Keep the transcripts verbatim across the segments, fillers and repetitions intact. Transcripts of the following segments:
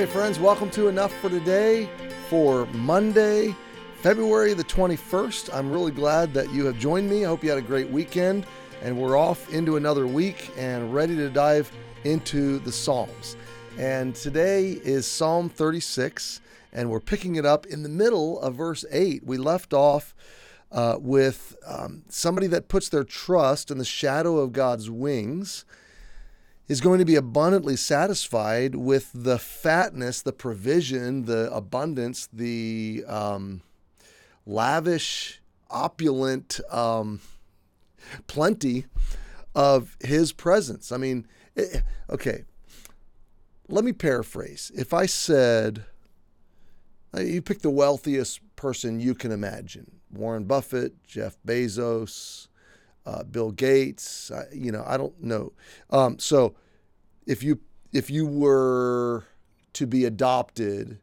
Hey friends, welcome to Enough for Today for Monday, February the twenty-first. I'm really glad that you have joined me. I hope you had a great weekend, and we're off into another week and ready to dive into the Psalms. And today is Psalm thirty-six, and we're picking it up in the middle of verse eight. We left off uh, with um, somebody that puts their trust in the shadow of God's wings is going to be abundantly satisfied with the fatness, the provision, the abundance, the um, lavish, opulent um, plenty of his presence. I mean, it, okay, let me paraphrase. If I said, you pick the wealthiest person you can imagine, Warren Buffett, Jeff Bezos, Uh, Bill Gates, uh, you know, I don't know. Um, so if you if you were to be adopted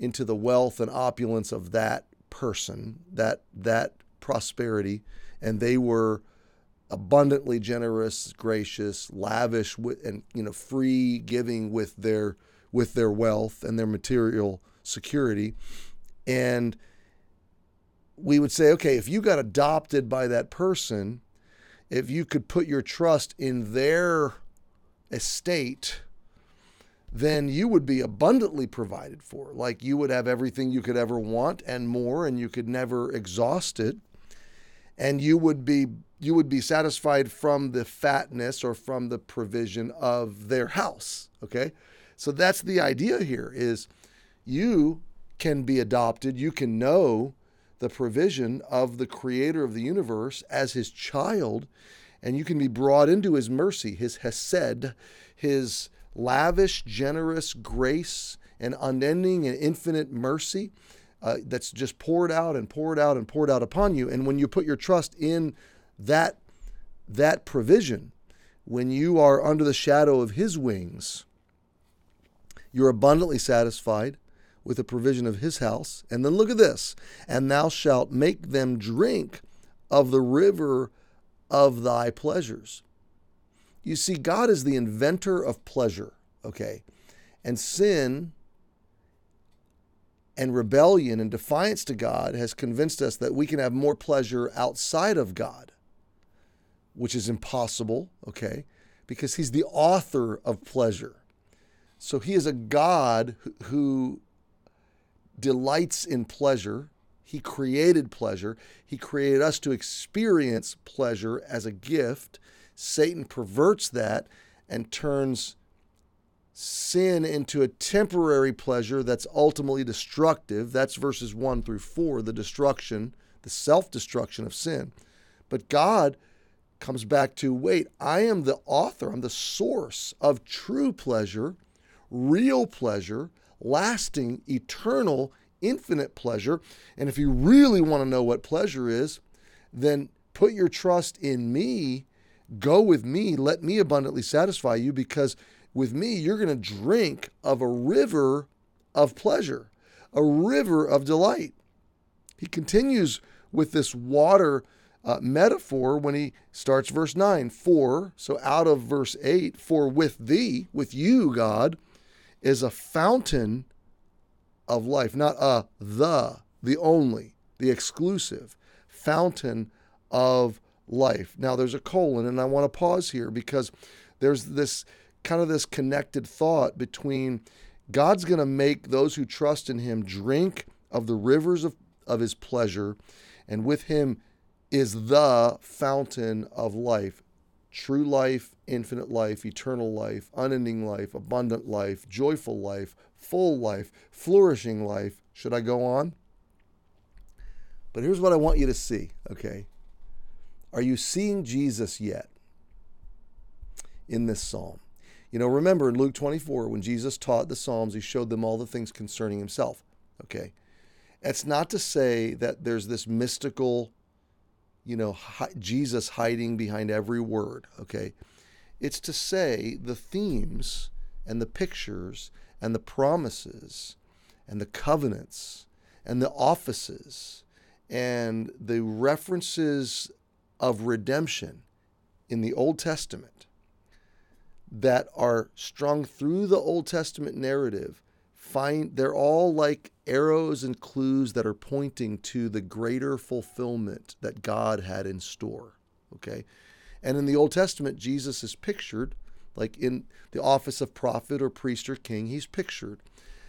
into the wealth and opulence of that person, that that prosperity, and they were abundantly generous, gracious, lavish, with, and you know, free giving with their with their wealth and their material security, and we would say, okay, if you got adopted by that person, if you could put your trust in their estate, then you would be abundantly provided for. Like you would have everything you could ever want and more, and you could never exhaust it. And you would be you would be satisfied from the fatness or from the provision of their house. Okay? So that's the idea here is you can be adopted, you can know the provision of the creator of the universe as his child, and you can be brought into his mercy, his chesed, his lavish, generous grace and unending and infinite mercy uh, that's just poured out and poured out and poured out upon you. And when you put your trust in that, that provision, when you are under the shadow of his wings, you're abundantly satisfied with the provision of his house. And then look at this. And thou shalt make them drink of the river of thy pleasures. You see, God is the inventor of pleasure, okay? And sin and rebellion and defiance to God has convinced us that we can have more pleasure outside of God, which is impossible, okay? Because he's the author of pleasure. So he is a God who delights in pleasure. He created pleasure. He created us to experience pleasure as a gift. Satan perverts that and turns sin into a temporary pleasure that's ultimately destructive. That's verses one through four, the destruction, the self-destruction of sin. But God comes back to, wait, I am the author. I'm the source of true pleasure, real pleasure, lasting, eternal, infinite pleasure. And if you really want to know what pleasure is, then put your trust in me, go with me, let me abundantly satisfy you, because with me, you're going to drink of a river of pleasure, a river of delight. He continues with this water uh, metaphor when he starts verse nine, for, so out of verse eight, for with thee, with you, God, is a fountain of life, not a the, the only, the exclusive fountain of life. Now there's a colon, and I want to pause here because there's this kind of this connected thought between God's going to make those who trust in him drink of the rivers of, of his pleasure, and with him is the fountain of life. True life, infinite life, eternal life, unending life, abundant life, joyful life, full life, flourishing life. Should I go on? But here's what I want you to see, okay? Are you seeing Jesus yet in this psalm? You know, remember in Luke twenty-four, when Jesus taught the Psalms, he showed them all the things concerning himself, okay? That's not to say that there's this mystical, you know, Jesus hiding behind every word, okay? It's to say the themes and the pictures and the promises and the covenants and the offices and the references of redemption in the Old Testament that are strung through the Old Testament narrative find, they're all like arrows and clues that are pointing to the greater fulfillment that God had in store, okay? And in the Old Testament, Jesus is pictured, like in the office of prophet or priest or king, he's pictured.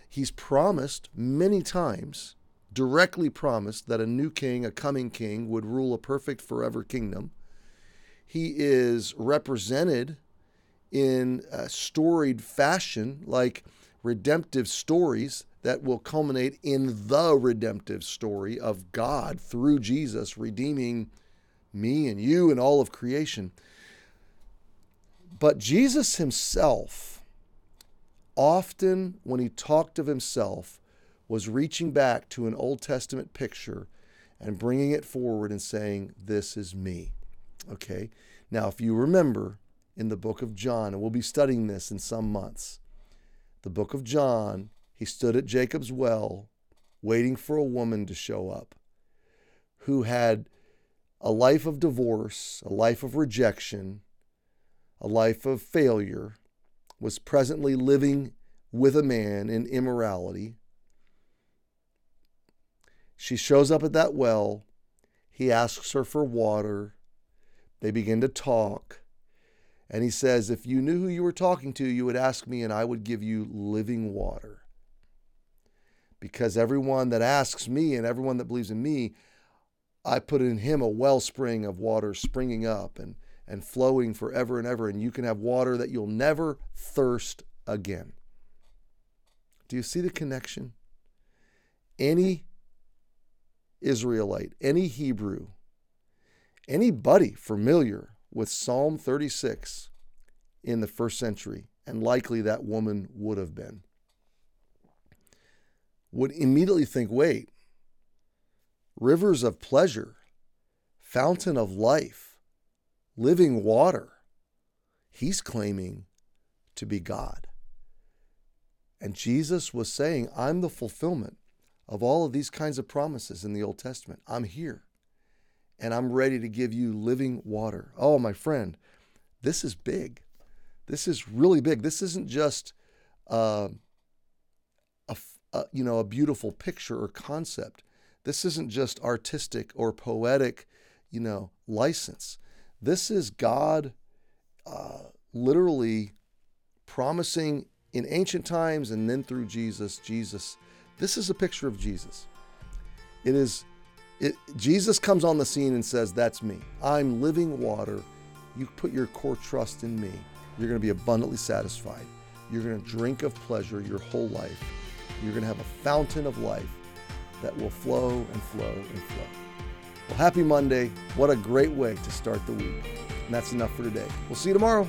He's promised many times, directly promised, that a new king, a coming king, would rule a perfect forever kingdom. He is represented in a storied fashion, like redemptive stories that will culminate in the redemptive story of God through Jesus redeeming me and you and all of creation. But Jesus himself, often when he talked of himself, was reaching back to an Old Testament picture and bringing it forward and saying, this is me, okay? Now, if you remember in the book of John, and we'll be studying this in some months, the book of John, he stood at Jacob's well waiting for a woman to show up who had a life of divorce, a life of rejection, a life of failure, was presently living with a man in immorality. She shows up at that well. He asks her for water. They begin to talk. And he says, if you knew who you were talking to, you would ask me and I would give you living water. Because everyone that asks me and everyone that believes in me, I put in him a wellspring of water springing up and and flowing forever and ever, and you can have water that you'll never thirst again. Do you see the connection? Any Israelite, any Hebrew, anybody familiar with Psalm thirty-six in the first century, and likely that woman would have been, would immediately think, wait, rivers of pleasure, fountain of life, living water, he's claiming to be God. And Jesus was saying, I'm the fulfillment of all of these kinds of promises in the Old Testament. I'm here, and I'm ready to give you living water. Oh, my friend, this is big. This is really big. This isn't just uh, a, a, you know, a beautiful picture or concept. This isn't just artistic or poetic, you know, license. This is God uh, literally promising in ancient times and then through Jesus, Jesus. This is a picture of Jesus. It is, it, Jesus comes on the scene and says, that's me. I'm living water. You put your core trust in me. You're going to be abundantly satisfied. You're going to drink of pleasure your whole life. You're going to have a fountain of life that will flow and flow and flow. Well, happy Monday. What a great way to start the week. And that's enough for today. We'll see you tomorrow.